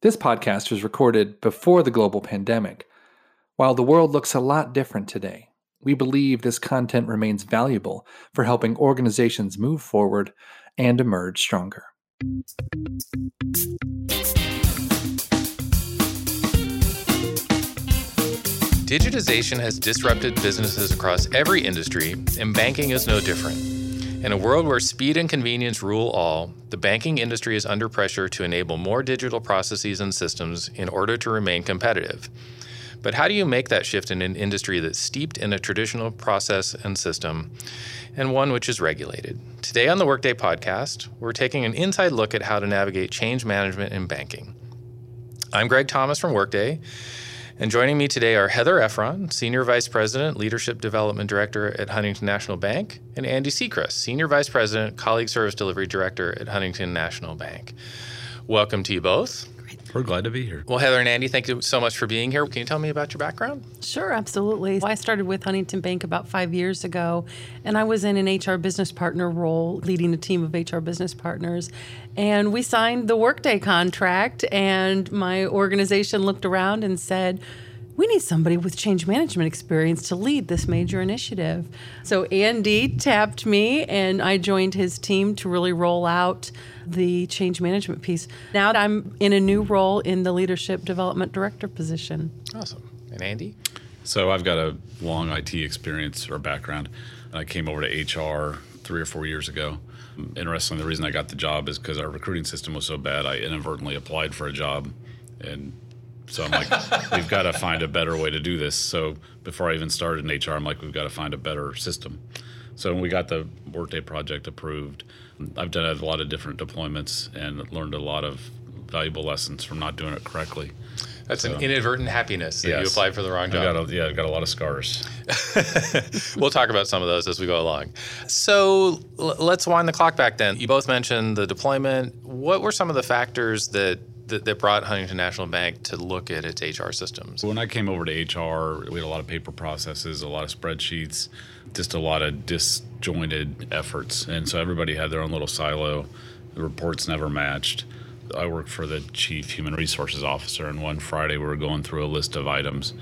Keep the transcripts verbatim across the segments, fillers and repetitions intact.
This podcast was recorded before the global pandemic. While the world looks a lot different today, we believe this content remains valuable for helping organizations move forward and emerge stronger. Digitization has disrupted businesses across every industry, and banking is no different. In a world where speed and convenience rule all, the banking industry is under pressure to enable more digital processes and systems in order to remain competitive. But how do you make that shift in an industry that's steeped in a traditional process and system, and one which is regulated? Today on the Workday podcast, we're taking an inside look at how to navigate change management in banking. I'm Greg Thomas from Workday, and joining me today are Heather Efron, Senior Vice President, Leadership Development Director at Huntington National Bank, and Andy Secrest, Senior Vice President, Colleague Service Delivery Director at Huntington National Bank. Welcome to you both. We're glad to be here. Well, Heather and Andy, thank you so much for being here. Can you tell me about your background? Sure, absolutely. Well, I started with Huntington Bank about five years ago, and I was in an H R business partner role, leading a team of H R business partners. And we signed the Workday contract, and my organization looked around and said, we need somebody with change management experience to lead this major initiative. So Andy tapped me, and I joined his team to really roll out the change management piece. Now I'm in a new role in the leadership development director position. Awesome. And Andy? So I've got a long I T experience or background. I came over to H R three or four years ago. Interestingly, the reason I got the job is because our recruiting system was so bad, I inadvertently applied for a job, and so I'm like, we've got to find a better way to do this. So before I even started in H R, I'm like, we've got to find a better system. So when we got the Workday project approved, I've done a lot of different deployments and learned a lot of valuable lessons from not doing it correctly. That's so, an inadvertent happiness that yes, you applied for the wrong job. I got a, yeah, I've got a lot of scars. We'll talk about some of those as we go along. So l- let's wind the clock back then. You both mentioned the deployment. What were some of the factors that that brought Huntington National Bank to look at its H R systems? When I came over to H R, we had a lot of paper processes, a lot of spreadsheets, just a lot of disjointed efforts. And so everybody had their own little silo. The reports never matched. I worked for the chief human resources officer, and one Friday we were going through a list of items,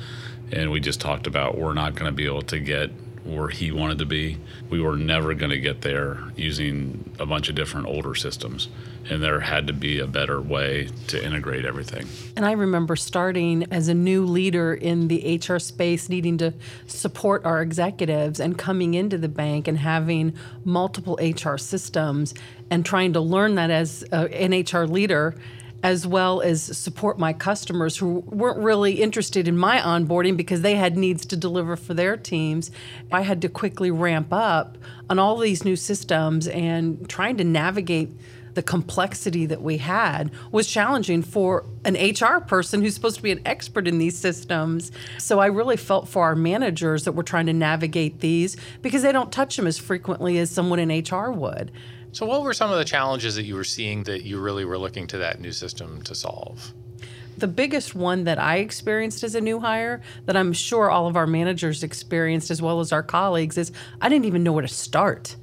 and we just talked about we're not going to be able to get where he wanted to be. We were never going to get there using a bunch of different older systems, and there had to be a better way to integrate everything. And I remember starting as a new leader in the H R space, needing to support our executives and coming into the bank and having multiple H R systems and trying to learn that as a, an H R leader, as well as support my customers who weren't really interested in my onboarding because they had needs to deliver for their teams. I had to quickly ramp up on all these new systems, and trying to navigate the complexity that we had was challenging for an H R person who's supposed to be an expert in these systems. So I really felt for our managers that were trying to navigate these because they don't touch them as frequently as someone in H R would. So what were some of the challenges that you were seeing that you really were looking to that new system to solve? The biggest one that I experienced as a new hire, that I'm sure all of our managers experienced as well as our colleagues, is I didn't even know where to start.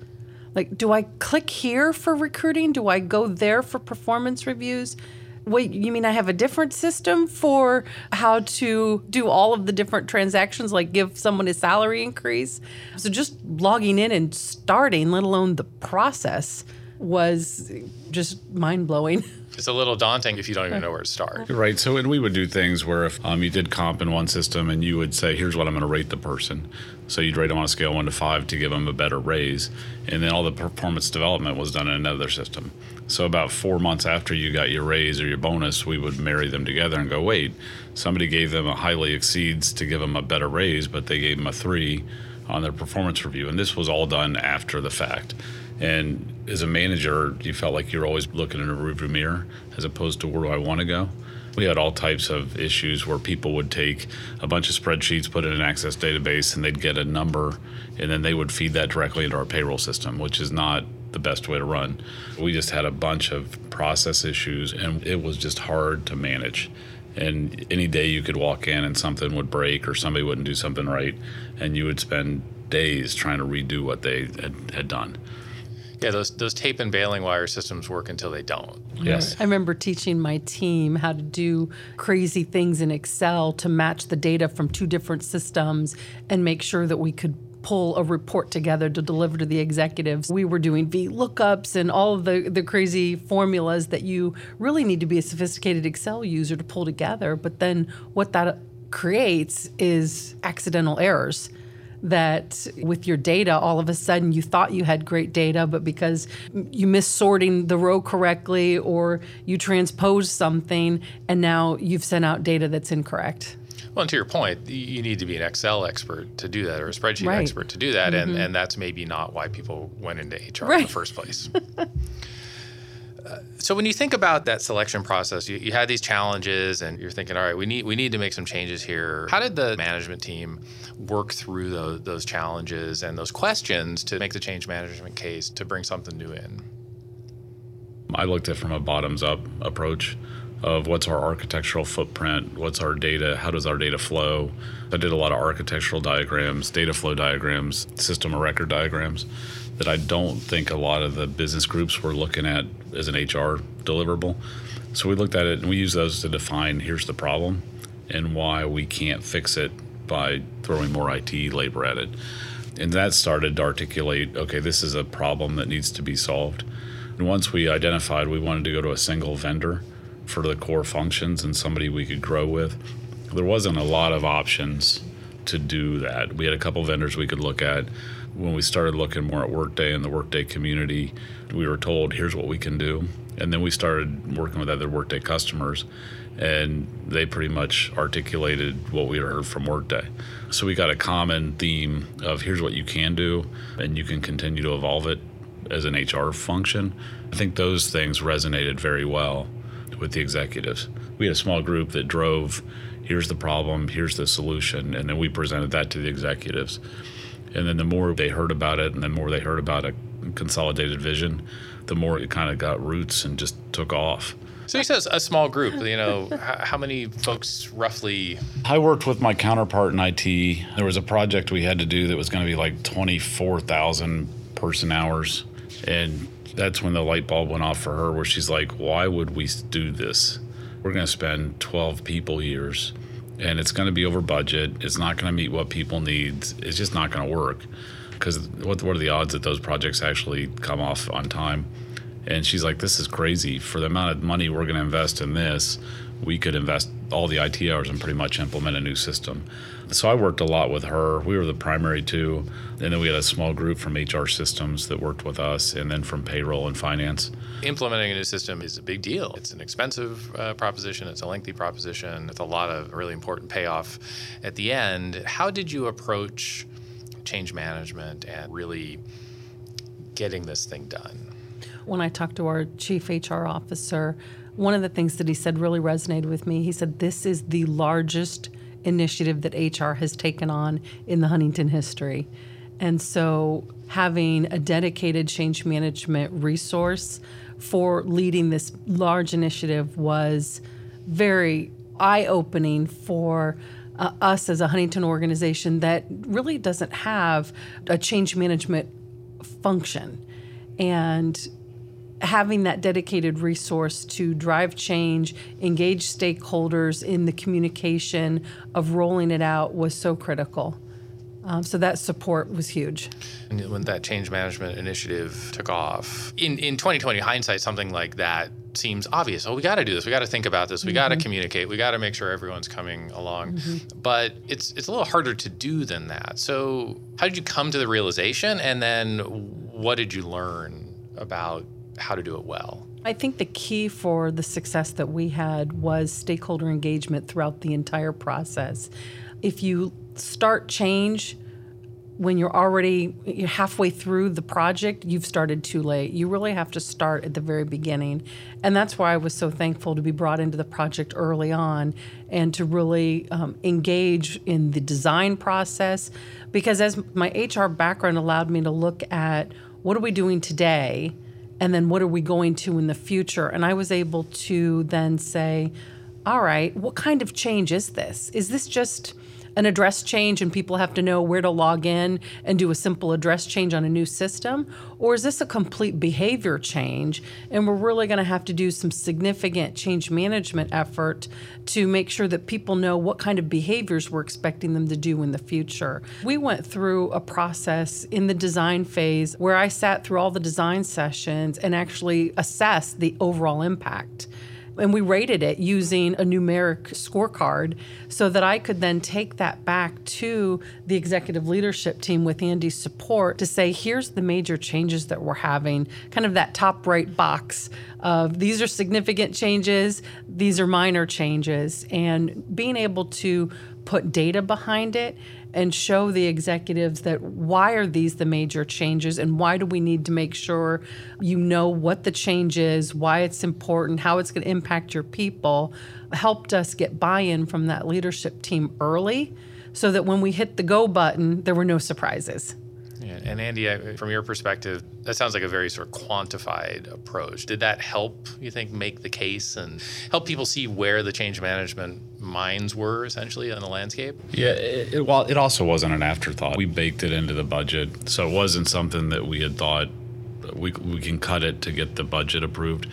Like, do I click here for recruiting? Do I go there for performance reviews? Wait, you mean I have a different system for how to do all of the different transactions, like give someone a salary increase? So just logging in and starting, let alone the process, was just mind-blowing. It's a little daunting if you don't even know where to start. Right. So and we would do things where if um, you did comp in one system and you would say, here's what I'm going to rate the person. So you'd rate them on a scale of one to five to give them a better raise. And then all the performance development was done in another system. So about four months after you got your raise or your bonus, we would marry them together and go, wait, somebody gave them a highly exceeds to give them a better raise, but they gave them a three on their performance review. And this was all done after the fact. And as a manager, you felt like you're always looking in a rearview mirror as opposed to where do I want to go. We had all types of issues where people would take a bunch of spreadsheets, put it in an Access database, and they'd get a number, and then they would feed that directly into our payroll system, which is not the best way to run. We just had a bunch of process issues, and it was just hard to manage. And any day you could walk in and something would break or somebody wouldn't do something right, and you would spend days trying to redo what they had, had done. Yeah, those those tape and baling wire systems work until they don't. Yes. I remember teaching my team how to do crazy things in Excel to match the data from two different systems and make sure that we could pull a report together to deliver to the executives. We were doing VLOOKUPs and all of the, the crazy formulas that you really need to be a sophisticated Excel user to pull together. But then what that creates is accidental errors that with your data, all of a sudden you thought you had great data, but because you missorting the row correctly or you transposed something, and now you've sent out data that's incorrect. Well, and to your point, you need to be an Excel expert to do that or a spreadsheet right. expert to do that. Mm-hmm. And, and that's maybe not why people went into H R right. in the first place. uh, so when you think about that selection process, you, you had these challenges and you're thinking, all right, we need we need to make some changes here. How did the management team work through the, those challenges and those questions to make the change management case to bring something new in? I looked at it from a bottoms-up approach of what's our architectural footprint, what's our data, how does our data flow. I did a lot of architectural diagrams, data flow diagrams, system of record diagrams that I don't think a lot of the business groups were looking at as an H R deliverable. So we looked at it and we used those to define here's the problem and why we can't fix it by throwing more I T labor at it. And that started to articulate, okay, this is a problem that needs to be solved. And once we identified we wanted to go to a single vendor for the core functions and somebody we could grow with. There wasn't a lot of options to do that. We had a couple vendors we could look at. When we started looking more at Workday and the Workday community, we were told, here's what we can do. And then we started working with other Workday customers, and they pretty much articulated what we heard from Workday. So we got a common theme of here's what you can do, and you can continue to evolve it as an H R function. I think those things resonated very well with the executives. We had a small group that drove, here's the problem, here's the solution, and then we presented that to the executives. And then the more they heard about it, and the more they heard about a consolidated vision, the more it kind of got roots and just took off. So you said a small group, you know, how many folks roughly? I worked with my counterpart in I T. There was a project we had to do that was going to be like twenty-four thousand person hours, and that's when the light bulb went off for her, where she's like, why would we do this? We're going to spend twelve people years, and it's going to be over budget. It's not going to meet what people need. It's just not going to work, because what, what are the odds that those projects actually come off on time? And she's like, this is crazy. For the amount of money we're going to invest in this, we could invest all the I T hours and pretty much implement a new system. So I worked a lot with her. We were the primary two. And then we had a small group from H R systems that worked with us, and then from payroll and finance. Implementing a new system is a big deal. It's an expensive uh, proposition. It's a lengthy proposition. It's a lot of really important payoff at the end. How did you approach change management and really getting this thing done? When I talked to our chief H R officer, one of the things that he said really resonated with me. He said, this is the largest initiative that H R has taken on in the Huntington history. And so having a dedicated change management resource for leading this large initiative was very eye-opening for uh, us as a Huntington organization that really doesn't have a change management function. And having that dedicated resource to drive change, engage stakeholders in the communication of rolling it out was so critical. Um, so that support was huge. And when that change management initiative took off, in, in twenty twenty hindsight, something like that seems obvious. Oh, we got to do this. We got to think about this. We mm-hmm. got to communicate. We got to make sure everyone's coming along. Mm-hmm. But it's it's a little harder to do than that. So how did you come to the realization? And then what did you learn about how to do it well? I think the key for the success that we had was stakeholder engagement throughout the entire process. If you start change when you're already you're halfway through the project, you've started too late. You really have to start at the very beginning. And that's why I was so thankful to be brought into the project early on and to really um, engage in the design process, because as my H R background allowed me to look at what are we doing today and then what are we going to in the future? And I was able to then say, all right, what kind of change is this? Is this just an address change and people have to know where to log in and do a simple address change on a new system? Or is this a complete behavior change and we're really going to have to do some significant change management effort to make sure that people know what kind of behaviors we're expecting them to do in the future? We went through a process in the design phase where I sat through all the design sessions and actually assessed the overall impact. And we rated it using a numeric scorecard so that I could then take that back to the executive leadership team with Andy's support to say, here's the major changes that we're having, kind of that top right box of these are significant changes, these are minor changes, and being able to put data behind it and show the executives that why are these the major changes and why do we need to make sure you know what the change is, why it's important, how it's going to impact your people, helped us get buy-in from that leadership team early so that when we hit the go button, there were no surprises. Yeah. And Andy, from your perspective, that sounds like a very sort of quantified approach. Did that help, you think, make the case and help people see where the change management minds were essentially on the landscape? Yeah, it, it, well, it also wasn't an afterthought. We baked it into the budget, so it wasn't something that we had thought we, we can cut it to get the budget approved.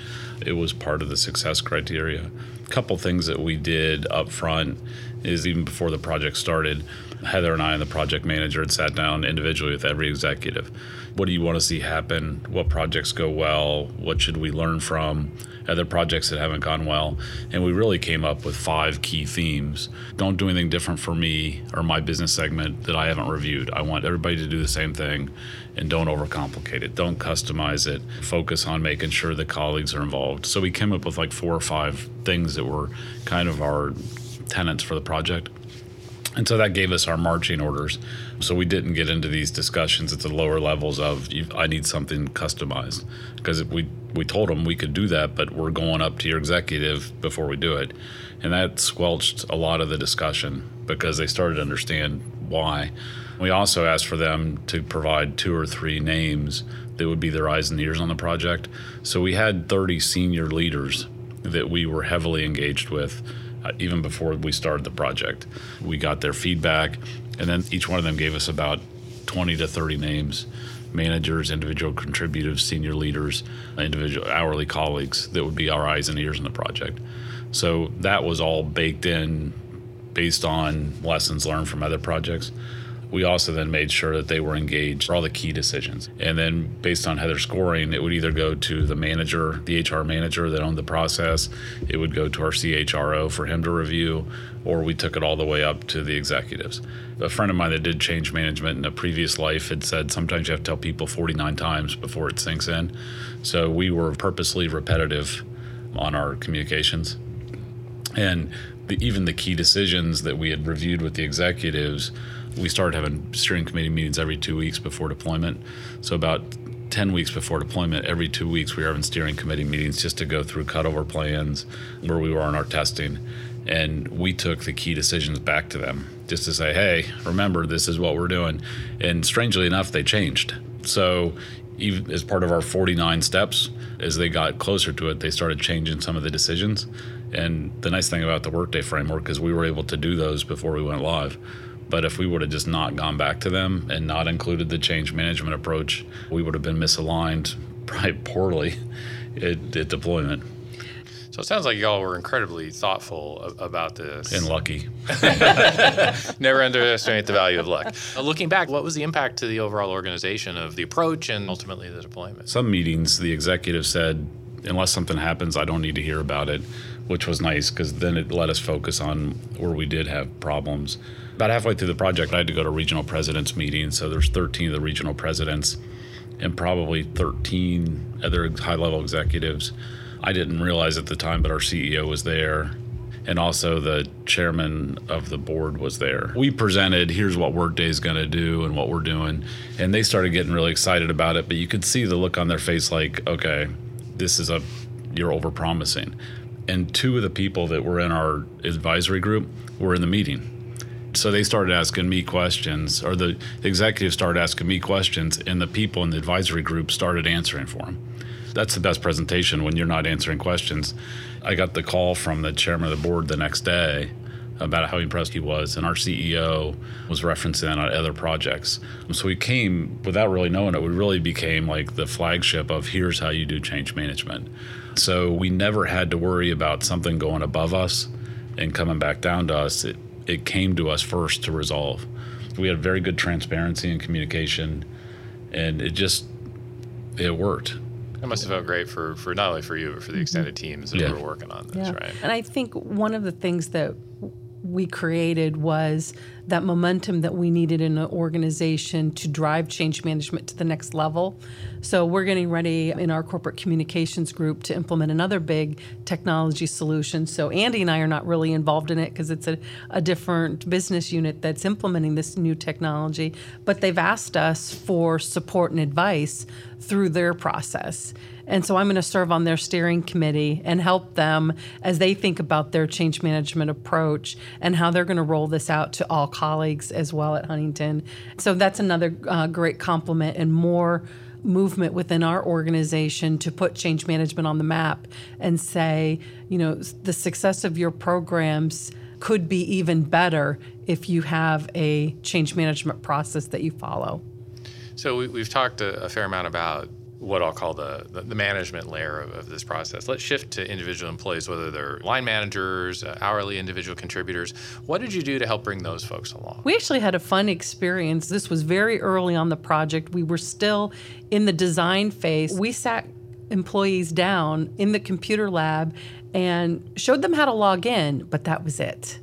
It was part of the success criteria. A couple things that we did up front is even before the project started, Heather and I and the project manager had sat down individually with every executive. What do you want to see happen? What projects go well? What should we learn from other projects that haven't gone well? And we really came up with five key themes. Don't do anything different for me or my business segment that I haven't reviewed. I want everybody to do the same thing and don't overcomplicate it. Don't customize it. Focus on making sure the colleagues are involved. So we came up with like four or five things that were kind of our tenets for the project. And so that gave us our marching orders. So we didn't get into these discussions at the lower levels of, I need something customized. Because we, we told them we could do that, but we're going up to your executive before we do it. And that squelched a lot of the discussion because they started to understand why. We also asked for them to provide two or three names that would be their eyes and ears on the project. So we had thirty senior leaders that we were heavily engaged with. Uh, even before we started the project, we got their feedback, and then each one of them gave us about twenty to thirty names, managers, individual contributors, senior leaders, individual hourly colleagues that would be our eyes and ears in the project. So that was all baked in based on lessons learned from other projects. We also then made sure that they were engaged for all the key decisions. And then based on Heather's scoring, it would either go to the manager, the H R manager that owned the process, it would go to our C H R O for him to review, or we took it all the way up to the executives. A friend of mine that did change management in a previous life had said sometimes you have to tell people forty-nine times before it sinks in. So we were purposely repetitive on our communications. And the, even the key decisions that we had reviewed with the executives, we started having steering committee meetings every two weeks before deployment. So about ten weeks before deployment, every two weeks we were having steering committee meetings just to go through cutover plans, where we were on our testing. And we took the key decisions back to them just to say, hey, remember, this is what we're doing. And strangely enough, they changed. So even as part of our forty-nine steps, as they got closer to it, they started changing some of the decisions. And the nice thing about the Workday framework is we were able to do those before we went live. But if we would have just not gone back to them and not included the change management approach, we would have been misaligned, probably poorly, at, at deployment. So it sounds like y'all were incredibly thoughtful about this. And lucky. Never underestimate the value of luck. Looking back, what was the impact to the overall organization of the approach and ultimately the deployment? Some meetings, the executive said, unless something happens, I don't need to hear about it, which was nice because then it let us focus on where we did have problems. About halfway through the project, I had to go to regional presidents' meetings. So there's thirteen of the regional presidents and probably thirteen other high-level executives. I didn't realize at the time, but our C E O was there. And also the chairman of the board was there. We presented, here's what Workday is going to do and what we're doing. And they started getting really excited about it. But you could see the look on their face like, okay, this is a, you're overpromising. And two of the people that were in our advisory group were in the meeting. So they started asking me questions, or the executives started asking me questions, and the people in the advisory group started answering for them. That's the best presentation when you're not answering questions. I got the call from the chairman of the board the next day about how impressed he was, and our C E O was referencing on other projects. So we came, without really knowing it, we really became like the flagship of here's how you do change management. So we never had to worry about something going above us and coming back down to us. It, it came to us first to resolve. We had very good transparency and communication, and it just, it worked. It must have felt great for, for not only for you, but for the extended teams that yeah. were working on this, yeah. right? And I think one of the things that we created was that momentum that we needed in an organization to drive change management to the next level. So we're getting ready in our corporate communications group to implement another big technology solution. So Andy and I are not really involved in it because it's a, a different business unit that's implementing this new technology, but they've asked us for support and advice through their process. And so I'm going to serve on their steering committee and help them as they think about their change management approach and how they're going to roll this out to all colleagues as well at Huntington. So that's another uh, great compliment and more movement within our organization to put change management on the map and say, you know, the success of your programs could be even better if you have a change management process that you follow. So we, we've talked a, a fair amount about what I'll call the, the, the management layer of, of this process. Let's shift to individual employees, whether they're line managers, uh, hourly individual contributors. What did you do to help bring those folks along? We actually had a fun experience. This was very early on the project. We were still in the design phase. We sat employees down in the computer lab and showed them how to log in, but that was it.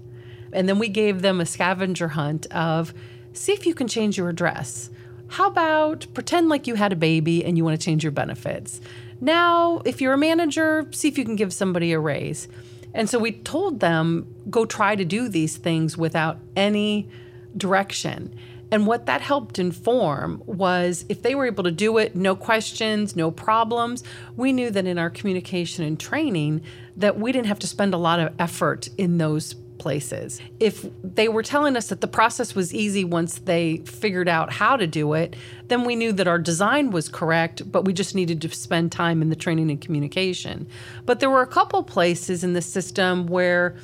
And then we gave them a scavenger hunt of, see if you can change your address. How about pretend like you had a baby and you want to change your benefits? Now, if you're a manager, see if you can give somebody a raise. And so we told them, go try to do these things without any direction. And what that helped inform was if they were able to do it, no questions, no problems, we knew that in our communication and training that we didn't have to spend a lot of effort in those places. If they were telling us that the process was easy once they figured out how to do it, then we knew that our design was correct, but we just needed to spend time in the training and communication. But there were a couple places in the system where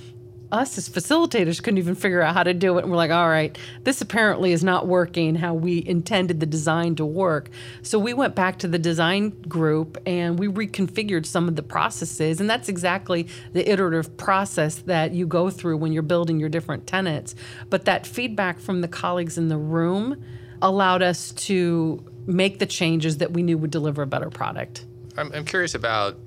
us as facilitators couldn't even figure out how to do it. And we're like, all right, this apparently is not working how we intended the design to work. So we went back to the design group and we reconfigured some of the processes. And that's exactly the iterative process that you go through when you're building your different tenants. But that feedback from the colleagues in the room allowed us to make the changes that we knew would deliver a better product. I'm, I'm curious about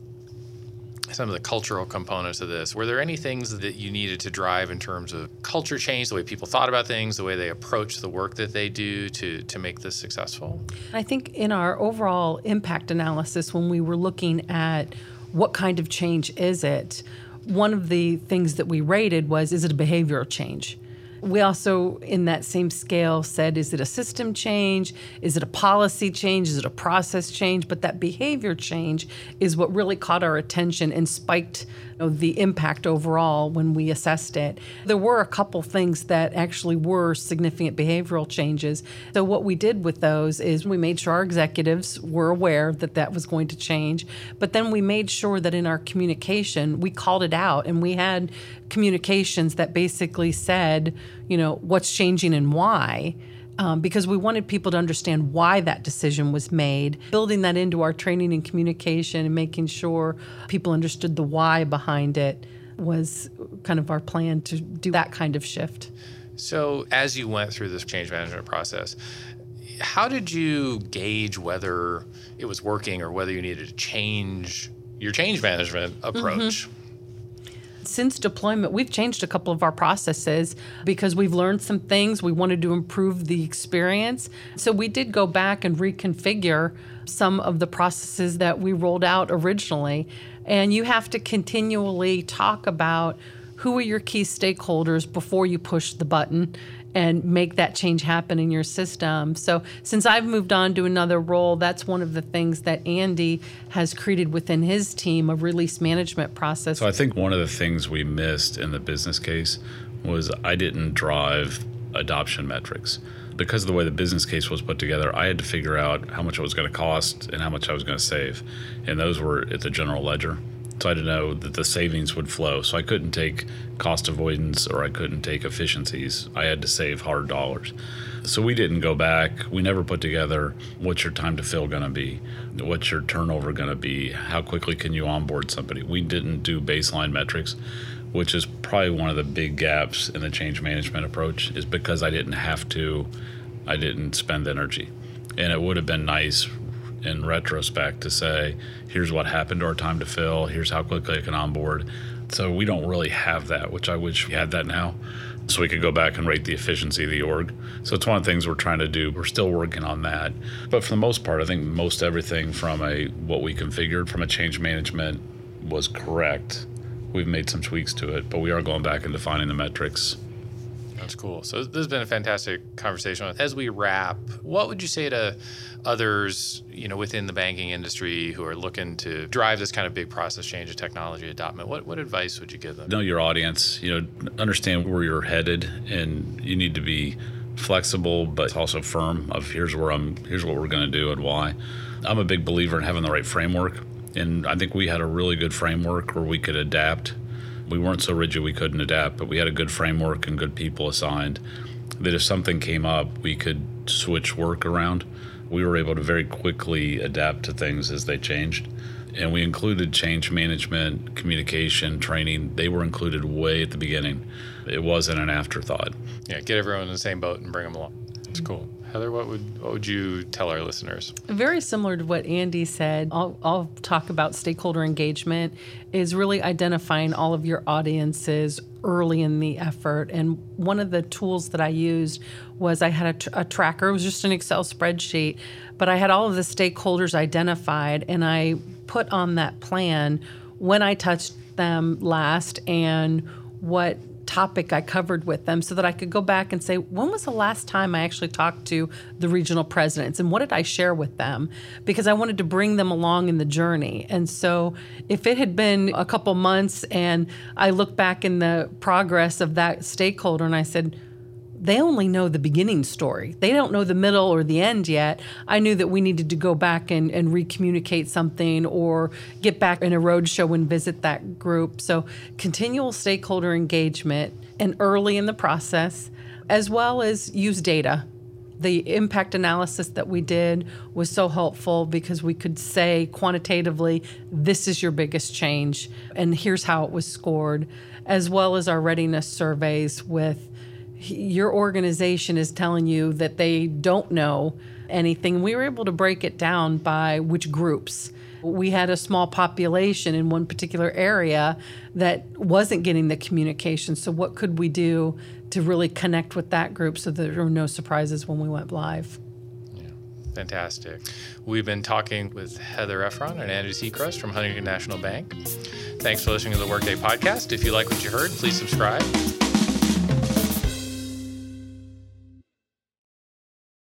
some of the cultural components of this. Were there any things that you needed to drive in terms of culture change, the way people thought about things, the way they approach the work that they do to, to make this successful? I think in our overall impact analysis, when we were looking at what kind of change is it, one of the things that we rated was, is it a behavioral change? We also, in that same scale, said, is it a system change? Is it a policy change? Is it a process change? But that behavior change is what really caught our attention and spiked, you know, the impact overall when we assessed it. There were a couple things that actually were significant behavioral changes. So what we did with those is we made sure our executives were aware that that was going to change. But then we made sure that in our communication, we called it out, and we had communications that basically said, you know, what's changing and why, um, because we wanted people to understand why that decision was made, building that into our training and communication and making sure people understood the why behind it was kind of our plan to do that kind of shift. So as you went through this change management process, how did you gauge whether it was working or whether you needed to change your change management approach? Mm-hmm. Since deployment, we've changed a couple of our processes because we've learned some things. We wanted to improve the experience. So we did go back and reconfigure some of the processes that we rolled out originally. And you have to continually talk about who are your key stakeholders before you push the button and make that change happen in your system. So since I've moved on to another role, that's one of the things that Andy has created within his team, a release management process. So I think one of the things we missed in the business case was I didn't drive adoption metrics. Because of the way the business case was put together, I had to figure out how much it was going to cost and how much I was going to save. And those were at the general ledger. So I didn't know that the savings would flow. So I couldn't take cost avoidance or I couldn't take efficiencies. I had to save hard dollars. So we didn't go back. We never put together, what's your time to fill going to be? What's your turnover going to be? How quickly can you onboard somebody? We didn't do baseline metrics, which is probably one of the big gaps in the change management approach, is because I didn't have to, I didn't spend energy. And it would have been nice in retrospect to say, here's what happened to our time to fill, here's how quickly I can onboard. So we don't really have that, which I wish we had that now, so we could go back and rate the efficiency of the org. So it's one of the things we're trying to do. We're still working on that. But for the most part, I think most everything from a what we configured from a change management was correct. We've made some tweaks to it, but we are going back and defining the metrics. That's cool. So this has been a fantastic conversation. As we wrap, what would you say to others, you know, within the banking industry who are looking to drive this kind of big process change of technology adoption? What what advice would you give them? Know your audience. You know, understand where you're headed, and you need to be flexible but also firm of here's where I'm, here's what we're going to do and why. I'm a big believer in having the right framework, and I think we had a really good framework where we could adapt. We weren't so rigid we couldn't adapt, but we had a good framework and good people assigned that if something came up, we could switch work around. We were able to very quickly adapt to things as they changed. And we included change management, communication, training. They were included way at the beginning. It wasn't an afterthought. Yeah, get everyone in the same boat and bring them along. It's cool. Heather, what would what would you tell our listeners? Very similar to what Andy said, I'll, I'll talk about stakeholder engagement, is really identifying all of your audiences early in the effort. And one of the tools that I used was I had a, tr- a tracker. It was just an Excel spreadsheet, but I had all of the stakeholders identified, and I put on that plan when I touched them last and what topic I covered with them, so that I could go back and say, when was the last time I actually talked to the regional presidents and what did I share with them? Because I wanted to bring them along in the journey. And so if it had been a couple months and I look back in the progress of that stakeholder and I said, they only know the beginning story. They don't know the middle or the end yet. I knew that we needed to go back and, and recommunicate something or get back in a roadshow and visit that group. So continual stakeholder engagement and early in the process, as well as use data. The impact analysis that we did was so helpful because we could say quantitatively, this is your biggest change, and here's how it was scored, as well as our readiness surveys with your organization is telling you that they don't know anything. We were able to break it down by which groups. We had a small population in one particular area that wasn't getting the communication. So what could we do to really connect with that group so there were no surprises when we went live? Fantastic. We've been talking with Heather Efron and Andy Secrest from Huntington National Bank. Thanks for listening to the Workday Podcast. If you like what you heard, please subscribe.